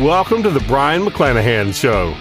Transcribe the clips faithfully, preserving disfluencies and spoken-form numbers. Welcome to the Brion McClanahan Show.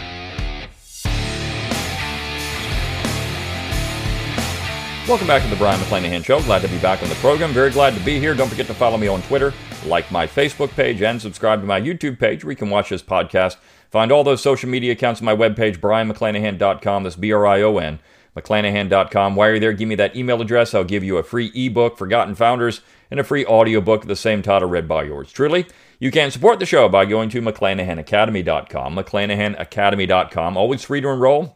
Welcome back to the Brion McClanahan Show. Glad to be back on the program. Very glad to be here. Don't forget to follow me on Twitter, like my Facebook page, and subscribe to my YouTube page where you can watch this podcast. Find all those social media accounts on my webpage, brion mcclanahan dot com. That's B R I O N, mcclanahan dot com. While you're there, give me that email address. I'll give you a free ebook, Forgotten Founders, and a free audiobook of the same title read by yours truly. You can support the show by going to McClanahan Academy dot com, McClanahan Academy dot com. Always free to enroll.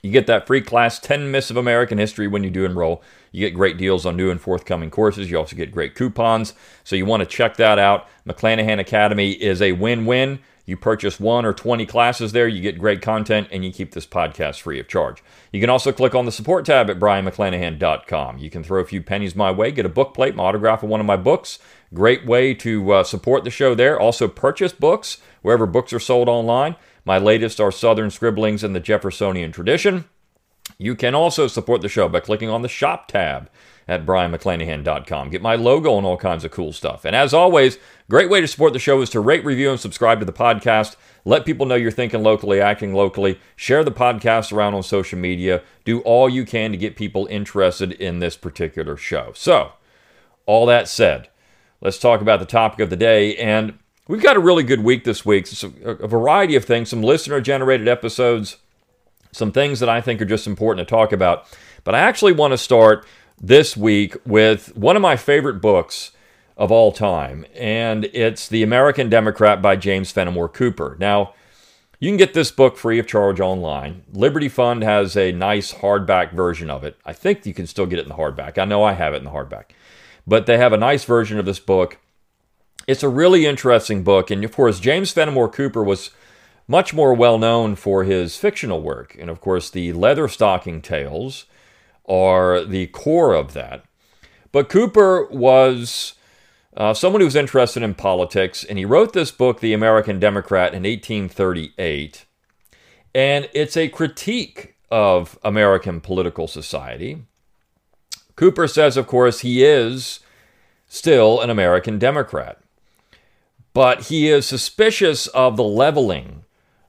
You get that free class, ten myths of American History, when you do enroll. You get great deals on new and forthcoming courses. You also get great coupons, so you want to check that out. McClanahan Academy is a win-win. You purchase one or twenty classes there, you get great content, and you keep this podcast free of charge. You can also click on the support tab at brion mcclanahan dot com. You can throw a few pennies my way, get a book plate, my autograph of one of my books. Great way to uh, support the show there. Also purchase books wherever books are sold online. My latest are Southern Scribblings in the Jeffersonian Tradition. You can also support the show by clicking on the shop tab at brion mcclanahan dot com. Get my logo and all kinds of cool stuff. And as always, great way to support the show is to rate, review, and subscribe to the podcast. Let people know you're thinking locally, acting locally. Share the podcast around on social media. Do all you can to get people interested in this particular show. So, all that said, let's talk about the topic of the day. And we've got a really good week this week. So a variety of things, some listener-generated episodes, some things that I think are just important to talk about. But I actually want to start this week with one of my favorite books of all time, and it's The American Democrat by James Fenimore Cooper. Now, you can get this book free of charge online. Liberty Fund has a nice hardback version of it. I think you can still get it in the hardback. I know I have it in the hardback. But they have a nice version of this book. It's a really interesting book, and of course, James Fenimore Cooper was much more well-known for his fictional work, and of course, the Leatherstocking tales are the core of that. But Cooper was uh, someone who was interested in politics, and he wrote this book, The American Democrat, in eighteen thirty-eight. And it's a critique of American political society. Cooper says, of course, he is still an American Democrat, but he is suspicious of the leveling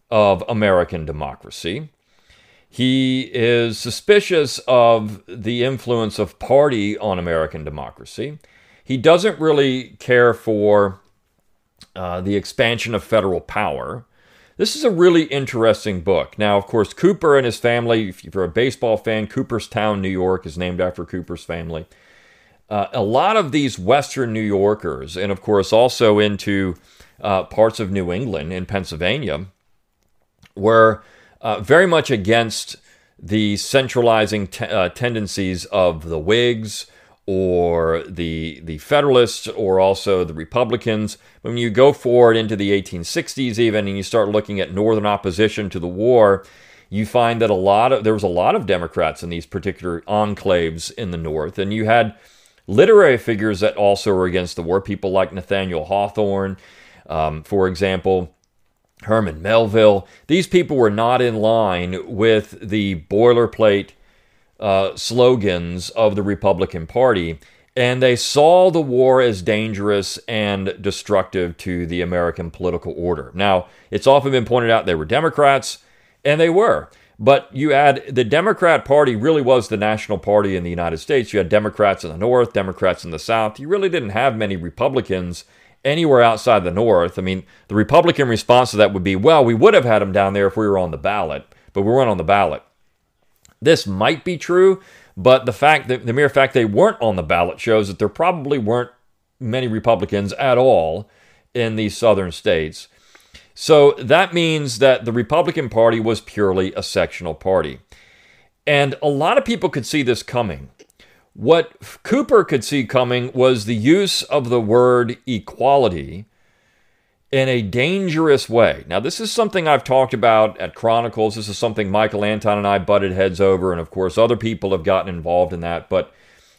of American democracy. He is suspicious of the influence of party on American democracy. He doesn't really care for uh, the expansion of federal power. This is a really interesting book. Now, of course, Cooper and his family, if you're a baseball fan, Cooperstown, New York, is named after Cooper's family. Uh, a lot of these Western New Yorkers, and of course also into uh, parts of New England and Pennsylvania, were Uh, very much against the centralizing te- uh, tendencies of the Whigs or the the Federalists or also the Republicans. When you go forward into the eighteen sixties even and you start looking at Northern opposition to the war, you find that a lot of there was a lot of Democrats in these particular enclaves in the North. And you had literary figures that also were against the war, people like Nathaniel Hawthorne, um, for example, Herman Melville. These people were not in line with the boilerplate uh, slogans of the Republican Party, and they saw the war as dangerous and destructive to the American political order. Now, it's often been pointed out they were Democrats, and they were. But you add, the Democrat Party really was the national party in the United States. You had Democrats in the North, Democrats in the South. You really didn't have many Republicans anywhere outside the North. I mean, the Republican response to that would be, well, we would have had them down there if we were on the ballot, but we weren't on the ballot. This might be true, but the fact that the mere fact they weren't on the ballot shows that there probably weren't many Republicans at all in these southern states. So that means that the Republican Party was purely a sectional party. And a lot of people could see this coming. What Cooper could see coming was the use of the word equality in a dangerous way. Now, this is something I've talked about at Chronicles. This is something Michael Anton and I butted heads over, and of course other people have gotten involved in that. But,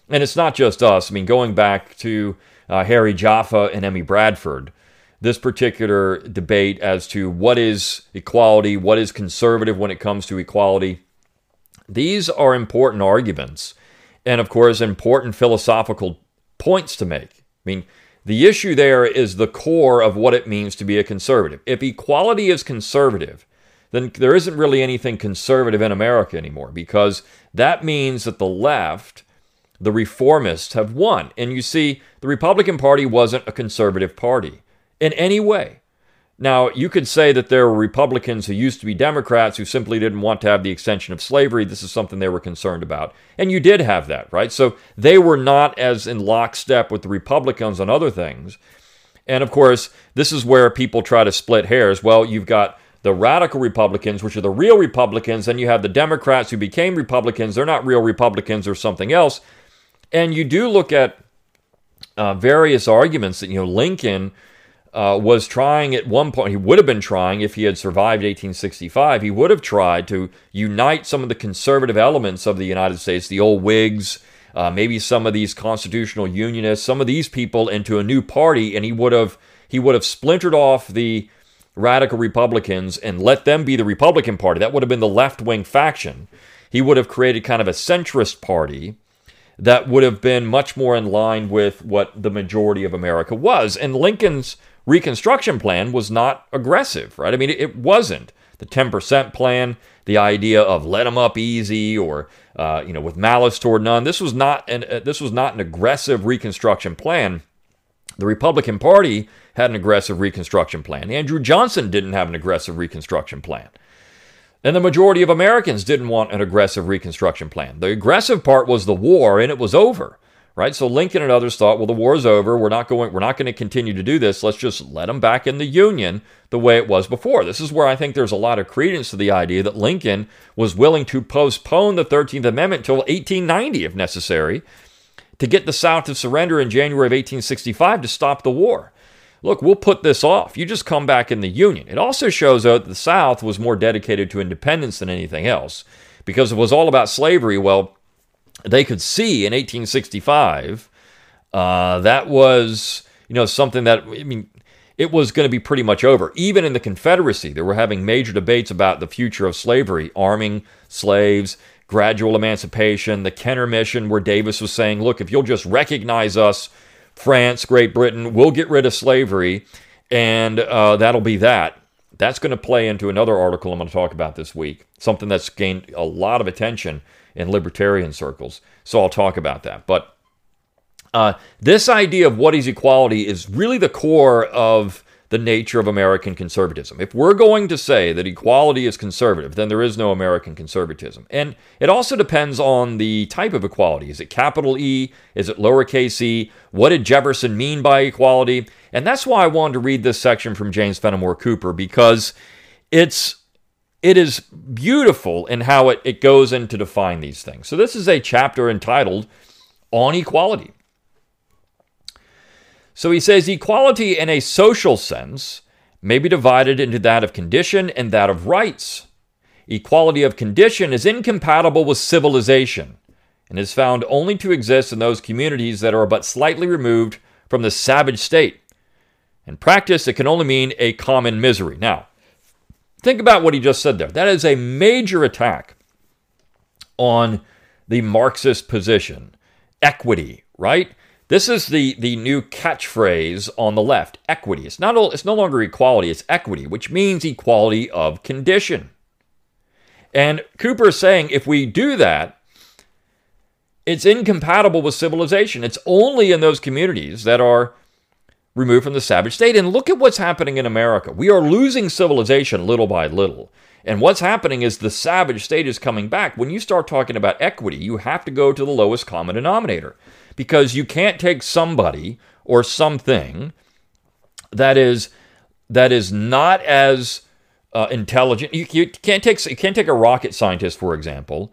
and it's not just us. I mean, going back to uh, Harry Jaffa and Emmy Bradford, this particular debate as to what is equality, what is conservative when it comes to equality, these are important arguments and, of course, important philosophical points to make. I mean, the issue there is the core of what it means to be a conservative. If equality is conservative, then there isn't really anything conservative in America anymore, because that means that the left, the reformists, have won. And you see, the Republican Party wasn't a conservative party in any way. Now, you could say that there were Republicans who used to be Democrats who simply didn't want to have the extension of slavery. This is something they were concerned about. And you did have that, right? So they were not as in lockstep with the Republicans on other things. And of course, this is where people try to split hairs. Well, you've got the radical Republicans, which are the real Republicans, and you have the Democrats who became Republicans. They're not real Republicans or something else. And you do look at uh, various arguments that, you know, Lincoln Uh, was trying at one point, he would have been trying, if he had survived eighteen sixty-five, he would have tried to unite some of the conservative elements of the United States, the old Whigs, uh, maybe some of these constitutional unionists, some of these people into a new party, and he would have he would have splintered off the radical Republicans and let them be the Republican Party. That would have been the left-wing faction. He would have created kind of a centrist party that would have been much more in line with what the majority of America was. And Lincoln's Reconstruction plan was not aggressive, right? I mean, it wasn't the ten percent plan, the idea of let them up easy, or uh, you know, with malice toward none. This was not an uh, this was not an aggressive Reconstruction plan. The Republican Party had an aggressive Reconstruction plan. Andrew Johnson didn't have an aggressive Reconstruction plan, and the majority of Americans didn't want an aggressive Reconstruction plan. The aggressive part was the war, and it was over. Right, so Lincoln and others thought, well, the war's over. We're not going. We're not going to continue to do this. Let's just let them back in the Union the way it was before. This is where I think there's a lot of credence to the idea that Lincoln was willing to postpone the thirteenth Amendment until eighteen ninety, if necessary, to get the South to surrender in January of eighteen sixty-five to stop the war. Look, we'll put this off. You just come back in the Union. It also shows out that the South was more dedicated to independence than anything else, because it was all about slavery. Well, they could see in eighteen sixty-five, uh, that was, you know, something that, I mean, it was going to be pretty much over. Even in the Confederacy, they were having major debates about the future of slavery, arming slaves, gradual emancipation, the Kenner Mission, where Davis was saying, look, if you'll just recognize us, France, Great Britain, we'll get rid of slavery, and uh, that'll be that. That's going to play into another article I'm going to talk about this week, something that's gained a lot of attention in libertarian circles. So I'll talk about that. But uh, this idea of what is equality is really the core of the nature of American conservatism. If we're going to say that equality is conservative, then there is no American conservatism. And it also depends on the type of equality. Is it capital E? Is it lowercase e? What did Jefferson mean by equality? And that's why I wanted to read this section from James Fenimore Cooper, because it's It is beautiful in how it, it goes in to define these things. So this is a chapter entitled On Equality. So he says, equality in a social sense may be divided into that of condition and that of rights. Equality of condition is incompatible with civilization and is found only to exist in those communities that are but slightly removed from the savage state. In practice, it can only mean a common misery. Now, think about what he just said there. That is a major attack on the Marxist position. Equity, right? This is the, the new catchphrase on the left. Equity. It's not all, it's no longer equality, it's equity, which means equality of condition. And Cooper is saying if we do that, it's incompatible with civilization. It's only in those communities that are removed from the savage state. And look at what's happening in America. We are losing civilization little by little. And what's happening is the savage state is coming back. When you start talking about equity, you have to go to the lowest common denominator, because you can't take somebody or something that is that is not as uh, intelligent. You, you can't take you can't take a rocket scientist, for example,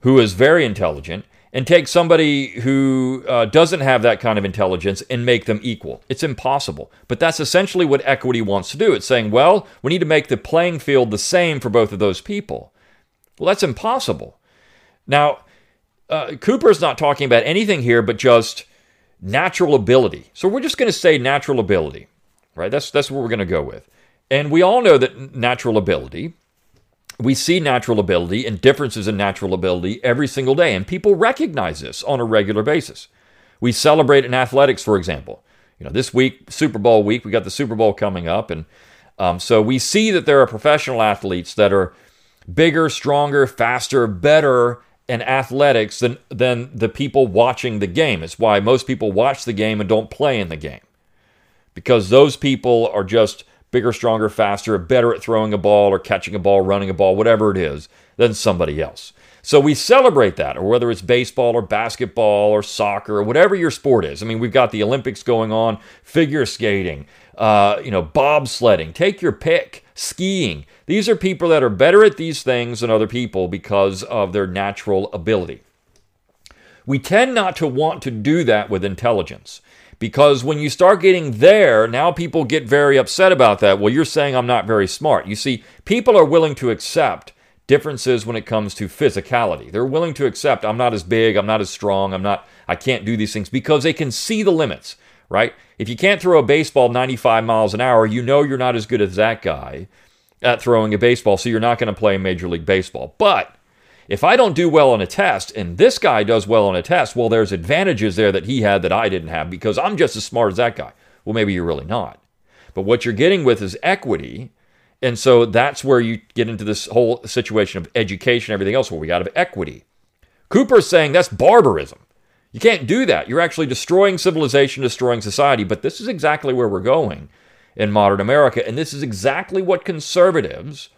who is very intelligent, and take somebody who uh, doesn't have that kind of intelligence and make them equal. It's impossible. But that's essentially what equity wants to do. It's saying, well, we need to make the playing field the same for both of those people. Well, that's impossible. Now, uh, Cooper's not talking about anything here but just natural ability. So we're just going to say natural ability, right? That's, that's what we're going to go with. And we all know that natural ability... We see natural ability and differences in natural ability every single day, and people recognize this on a regular basis. We celebrate in athletics, for example. You know, this week, Super Bowl week, we got the Super Bowl coming up, and um, so we see that there are professional athletes that are bigger, stronger, faster, better in athletics than, than the people watching the game. It's why most people watch the game and don't play in the game, because those people are just bigger, stronger, faster, better at throwing a ball or catching a ball, running a ball, whatever it is, than somebody else. So we celebrate that, or whether it's baseball or basketball or soccer or whatever your sport is. I mean, we've got the Olympics going on, figure skating, uh, you know, bobsledding, take your pick, skiing. These are people that are better at these things than other people because of their natural ability. We tend not to want to do that with intelligence. Because when you start getting there, now people get very upset about that. Well, you're saying I'm not very smart. You see, people are willing to accept differences when it comes to physicality. They're willing to accept I'm not as big, I'm not as strong, I'm not, I can't do these things because they can see the limits, right? If you can't throw a baseball ninety-five miles an hour, you know you're not as good as that guy at throwing a baseball, so you're not going to play Major League Baseball. But if I don't do well on a test and this guy does well on a test, well, there's advantages there that he had that I didn't have because I'm just as smart as that guy. Well, maybe you're really not. But what you're getting with is equity. And so that's where you get into this whole situation of education, everything else, what we got of equity. Cooper's saying that's barbarism. You can't do that. You're actually destroying civilization, destroying society. But this is exactly where we're going in modern America. And this is exactly what conservatives,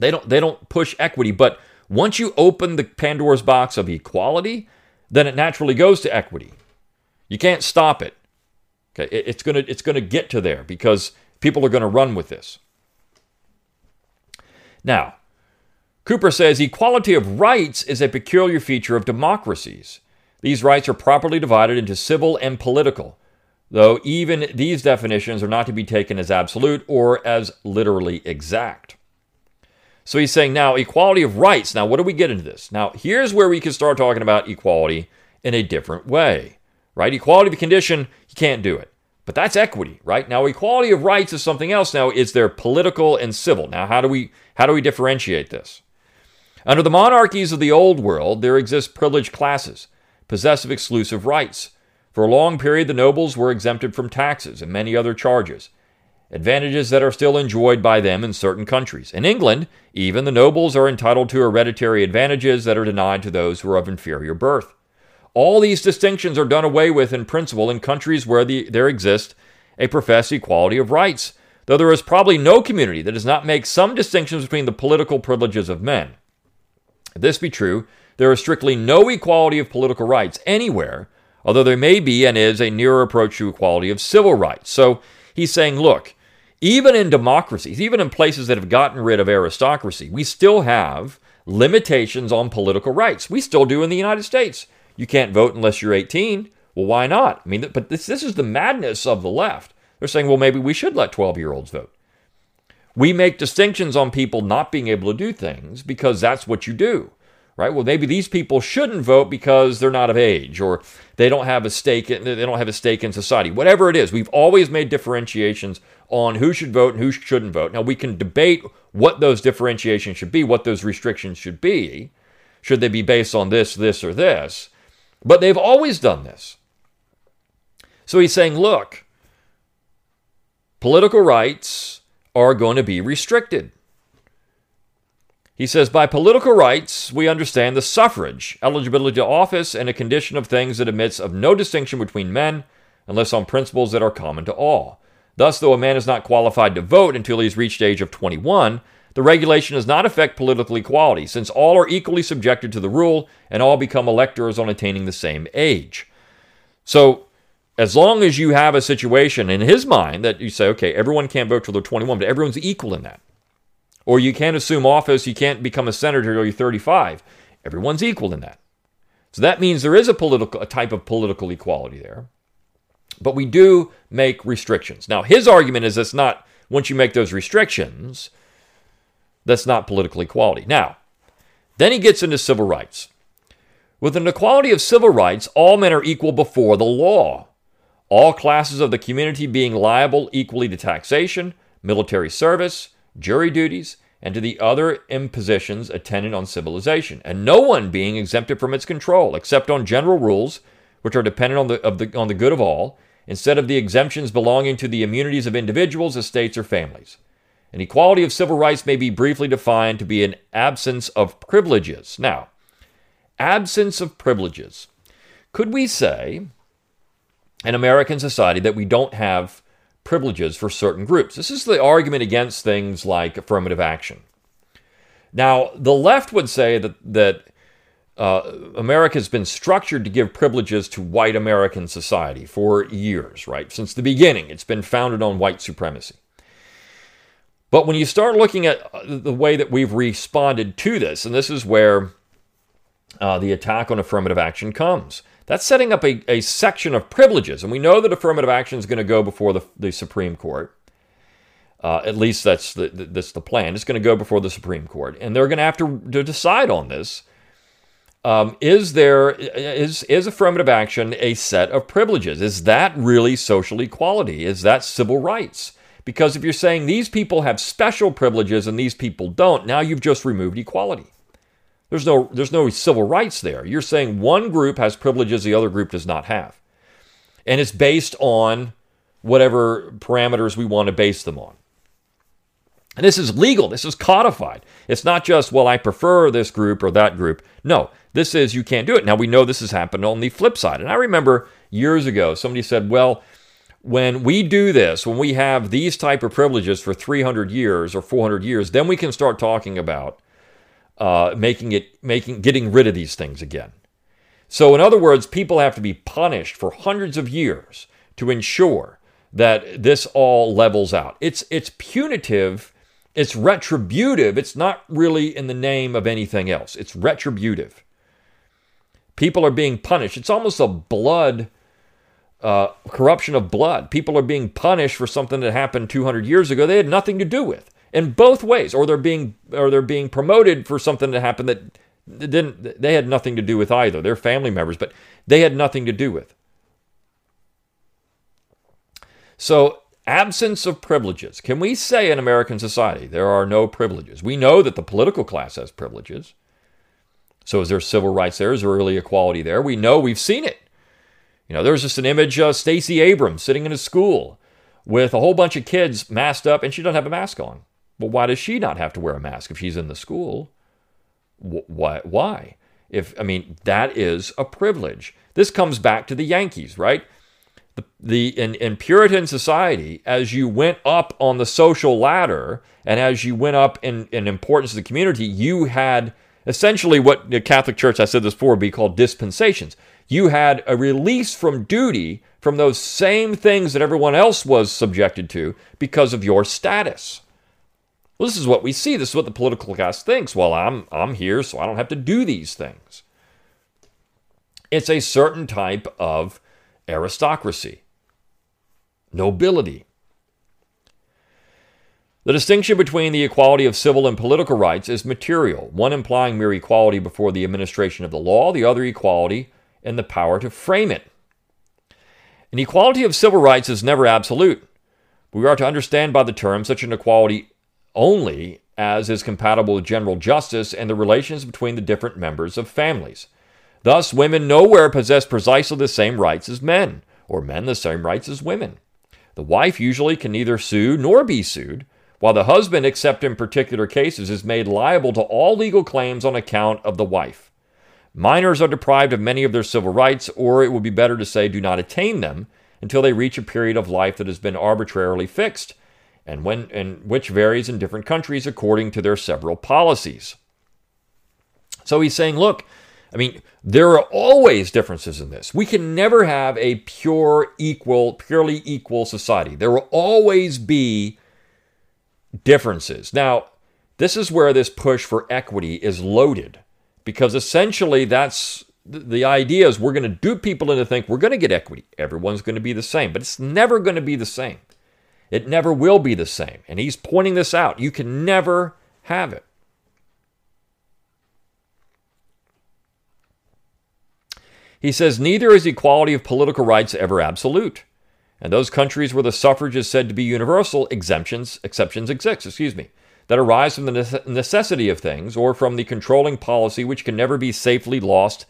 they don't, they don't push equity, but once you open the Pandora's box of equality, then it naturally goes to equity. You can't stop it. Okay, it's gonna it's gonna get to there because people are gonna run with this. Now, Cooper says equality of rights is a peculiar feature of democracies. These rights are properly divided into civil and political, though even these definitions are not to be taken as absolute or as literally exact. So he's saying now equality of rights. Now, what do we get into this? Now, here's where we can start talking about equality in a different way, right? Equality of condition, you can't do it. But that's equity, right? Now, equality of rights is something else. Now, is there political and civil? Now, how do we how do we differentiate this? Under the monarchies of the old world, there exist privileged classes, possessive exclusive rights. For a long period, the nobles were exempted from taxes and many other charges. Advantages that are still enjoyed by them in certain countries. In England, even the nobles are entitled to hereditary advantages that are denied to those who are of inferior birth. All these distinctions are done away with in principle in countries where the, there exists a professed equality of rights, though there is probably no community that does not make some distinctions between the political privileges of men. If this be true, there is strictly no equality of political rights anywhere, although there may be and is a nearer approach to equality of civil rights. So he's saying, look, even in democracies, even in places that have gotten rid of aristocracy, we still have limitations on political rights. We still do in the United States. You can't vote unless you're eighteen. Well, why not? I mean, but this, this is the madness of the left. They're saying, well, maybe we should let twelve-year-olds vote. We make distinctions on people not being able to do things because that's what you do, right? Well, maybe these people shouldn't vote because they're not of age or they don't have a stake in, they don't have a stake in society. Whatever it is, we've always made differentiations on who should vote and who shouldn't vote. Now, we can debate what those differentiations should be, what those restrictions should be. Should they be based on this, this, or this? But they've always done this. So he's saying, look, political rights are going to be restricted. He says, by political rights, we understand the suffrage, eligibility to office, and a condition of things that admits of no distinction between men unless on principles that are common to all. Thus, though a man is not qualified to vote until he has reached the age of twenty-one, the regulation does not affect political equality, since all are equally subjected to the rule and all become electors on attaining the same age. So, as long as you have a situation in his mind that you say, okay, everyone can't vote till they're twenty-one, but everyone's equal in that. Or you can't assume office, you can't become a senator until you're thirty-five. Everyone's equal in that. So that means there is a political, a type of political equality there. But we do make restrictions. Now, his argument is that's not, once you make those restrictions, that's not political equality. Now, then he gets into civil rights. With an equality of civil rights, all men are equal before the law, all classes of the community being liable equally to taxation, military service, jury duties, and to the other impositions attendant on civilization, and no one being exempted from its control, except on general rules, which are dependent on the, of the, on the good of all, instead of the exemptions belonging to the immunities of individuals, estates, or families. An equality of civil rights may be briefly defined to be an absence of privileges. Now, absence of privileges. Could we say in American society that we don't have privileges for certain groups? This is the argument against things like affirmative action. Now, the left would say that, that Uh, America's been structured to give privileges to white American society for years, right? Since the beginning, it's been founded on white supremacy. But when you start looking at the way that we've responded to this, and this is where uh, the attack on affirmative action comes, that's setting up a, a section of privileges. And we know that affirmative action is going to go before the, the Supreme Court. Uh, at least that's the, the, that's the plan. It's going to go before the Supreme Court. And they're going to have to, to decide on this. Um, is there is is affirmative action a set of privileges? Is that really social equality? Is that civil rights? Because if you're saying these people have special privileges and these people don't, now you've just removed equality. There's no there's no civil rights there. You're saying one group has privileges the other group does not have. And it's based on whatever parameters we want to base them on. And this is legal. This is codified. It's not just, well, I prefer this group or that group. No, this is, you can't do it. Now, we know this has happened on the flip side. And I remember years ago, somebody said, well, when we do this, when we have these type of privileges for three hundred years or four hundred years, then we can start talking about uh, making it, making, getting rid of these things again. So in other words, people have to be punished for hundreds of years to ensure that this all levels out. It's, it's punitive. It's retributive. It's not really in the name of anything else. It's retributive. People are being punished. It's almost a blood, uh, corruption of blood. People are being punished for something that happened two hundred years ago they had nothing to do with, in both ways. Or they're being, or they're being promoted for something that happened that didn't, they had nothing to do with either. They're family members, but they had nothing to do with. So, absence of privileges. Can we say in American society there are no privileges? We know that the political class has privileges. So is there civil rights there? Is there really equality there? We know, we've seen it. You know, there's just an image of Stacey Abrams sitting in a school with a whole bunch of kids masked up, and she doesn't have a mask on. Well, why does she not have to wear a mask if she's in the school? Why? Why? If I mean, that is a privilege. This comes back to the Yankees, right? The, in, in Puritan society, as you went up on the social ladder and as you went up in, in importance to the community, you had essentially what the Catholic Church, I said this before, would be called dispensations. You had a release from duty from those same things that everyone else was subjected to because of your status. Well, this is what we see. This is what the political class thinks. Well, I'm I'm here, so I don't have to do these things. It's a certain type of aristocracy, nobility. The distinction between the equality of civil and political rights is material, one implying mere equality before the administration of the law, the other equality in the power to frame it. An equality of civil rights is never absolute. We are to understand by the term such an equality only as is compatible with general justice and the relations between the different members of families. Thus, women nowhere possess precisely the same rights as men, or men the same rights as women. The wife usually can neither sue nor be sued, while the husband, except in particular cases, is made liable to all legal claims on account of the wife. Minors are deprived of many of their civil rights, or it would be better to say do not attain them, until they reach a period of life that has been arbitrarily fixed, and, when, and which varies in different countries according to their several policies. So he's saying, look, I mean, there are always differences in this. We can never have a pure, equal, purely equal society. There will always be differences. Now, this is where this push for equity is loaded, because essentially that's the idea is we're going to dupe people into think we're going to get equity. Everyone's going to be the same, but it's never going to be the same. It never will be the same. And he's pointing this out. You can never have it. He says, neither is equality of political rights ever absolute. And those countries where the suffrage is said to be universal, exemptions, exceptions exist, excuse me, that arise from the necessity of things or from the controlling policy which can never be safely lost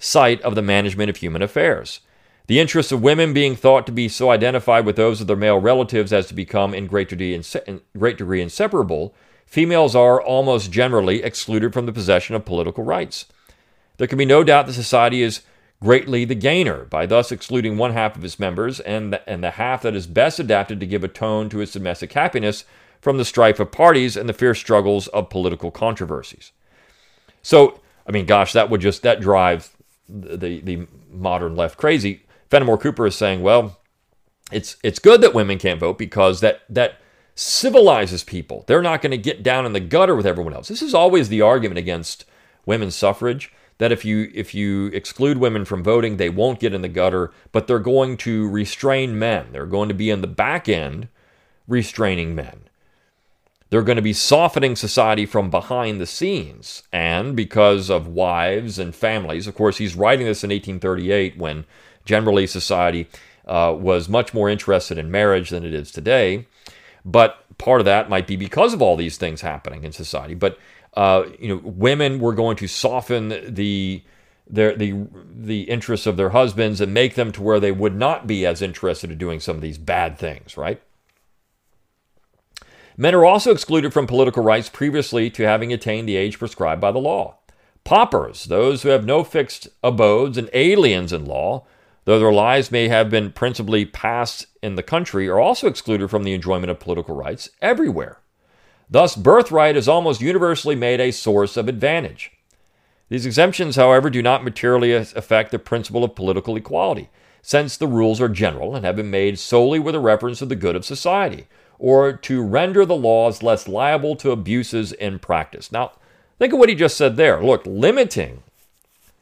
sight of the management of human affairs. The interests of women being thought to be so identified with those of their male relatives as to become in great degree, inse- in great degree inseparable, females are almost generally excluded from the possession of political rights. There can be no doubt that society is greatly the gainer by thus excluding one half of its members and the, and the half that is best adapted to give a tone to its domestic happiness from the strife of parties and the fierce struggles of political controversies. So, I mean, gosh, that would just, that drives the, the, the modern left crazy. Fenimore Cooper is saying, well, it's it's good that women can't vote because that that civilizes people. They're not going to get down in the gutter with everyone else. This is always the argument against women's suffrage, that if you if you exclude women from voting, they won't get in the gutter, but they're going to restrain men. They're going to be in the back end restraining men. They're going to be softening society from behind the scenes. And because of wives and families, of course, he's writing this in eighteen thirty-eight when generally society uh, was much more interested in marriage than it is today. But part of that might be because of all these things happening in society. But Uh, you know, women were going to soften the their the the interests of their husbands and make them to where they would not be as interested in doing some of these bad things, right? Men are also excluded from political rights previously to having attained the age prescribed by the law. Paupers, those who have no fixed abodes, and aliens in law, though their lives may have been principally passed in the country, are also excluded from the enjoyment of political rights everywhere. Thus, birthright is almost universally made a source of advantage. These exemptions, however, do not materially affect the principle of political equality, since the rules are general and have been made solely with a reference to the good of society, or to render the laws less liable to abuses in practice. Now, think of what he just said there. Look, limiting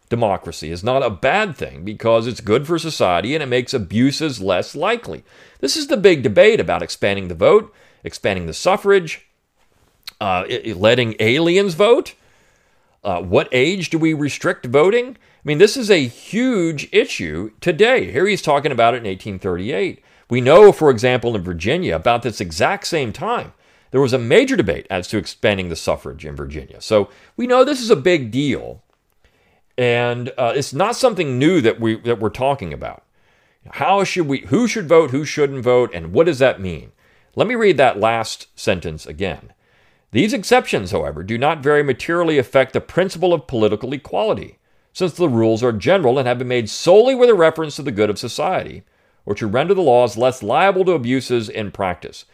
democracy is not a bad thing because it's good for society and it makes abuses less likely. This is the big debate about expanding the vote, expanding the suffrage, Uh, letting aliens vote? Uh, what age do we restrict voting? I mean, this is a huge issue today. Here he's talking about it in eighteen thirty-eight. We know, for example, in Virginia, about this exact same time, there was a major debate as to expanding the suffrage in Virginia. So we know this is a big deal, and uh, it's not something new that we that we're talking about. How should we? Who should vote? Who shouldn't vote? And what does that mean? Let me read that last sentence again. These exceptions, however, do not very materially affect the principle of political equality, since the rules are general and have been made solely with a reference to the good of society, or to render the laws less liable to abuses in practice.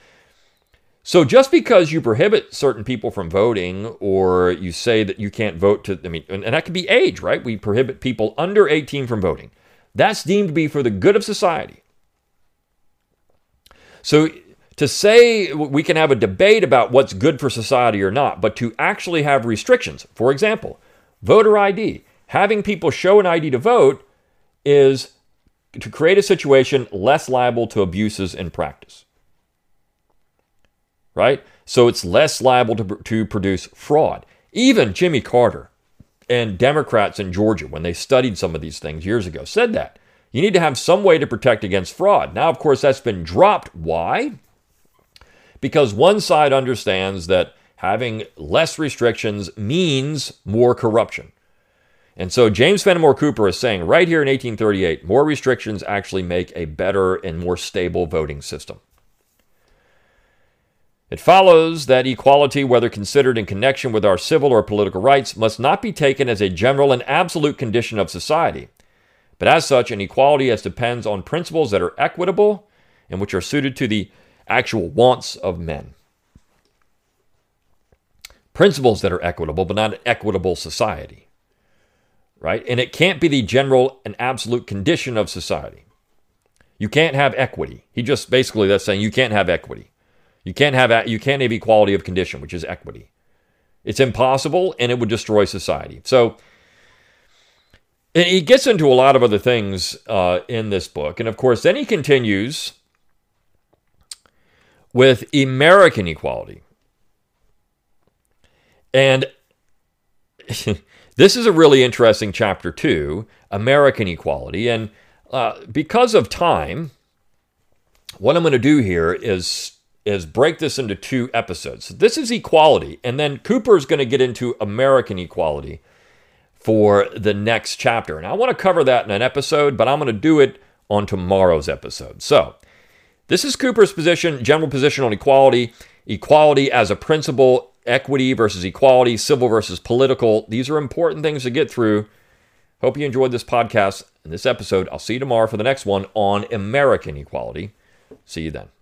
So just because you prohibit certain people from voting, or you say that you can't vote to, I mean, and that could be age, right? We prohibit people under eighteen from voting. That's deemed to be for the good of society. So to say we can have a debate about what's good for society or not, but to actually have restrictions, for example, voter I D, having people show an I D to vote is to create a situation less liable to abuses in practice, right? So it's less liable to, to produce fraud. Even Jimmy Carter and Democrats in Georgia, when they studied some of these things years ago, said that you need to have some way to protect against fraud. Now, of course, that's been dropped. Why? Because one side understands that having less restrictions means more corruption. And so James Fenimore Cooper is saying right here in eighteen thirty-eight, more restrictions actually make a better and more stable voting system. It follows that equality, whether considered in connection with our civil or political rights, must not be taken as a general and absolute condition of society, but as such, an equality as depends on principles that are equitable and which are suited to the actual wants of men. Principles that are equitable, but not an equitable society, right? And it can't be the general and absolute condition of society. You can't have equity. He just basically, that's saying you can't have equity. You can't have, you can't have equality of condition, which is equity. It's impossible, and it would destroy society. So And he gets into a lot of other things uh, in this book. And of course, then he continues with American equality. And this is a really interesting chapter too, American equality. And uh, because of time, what I'm going to do here is, is break this into two episodes. This is equality, and then Cooper is going to get into American equality for the next chapter. And I want to cover that in an episode, but I'm going to do it on tomorrow's episode. So this is Cooper's position, general position on equality, equality as a principle, equity versus equality, civil versus political. These are important things to get through. Hope you enjoyed this podcast and this episode. I'll see you tomorrow for the next one on American equality. See you then.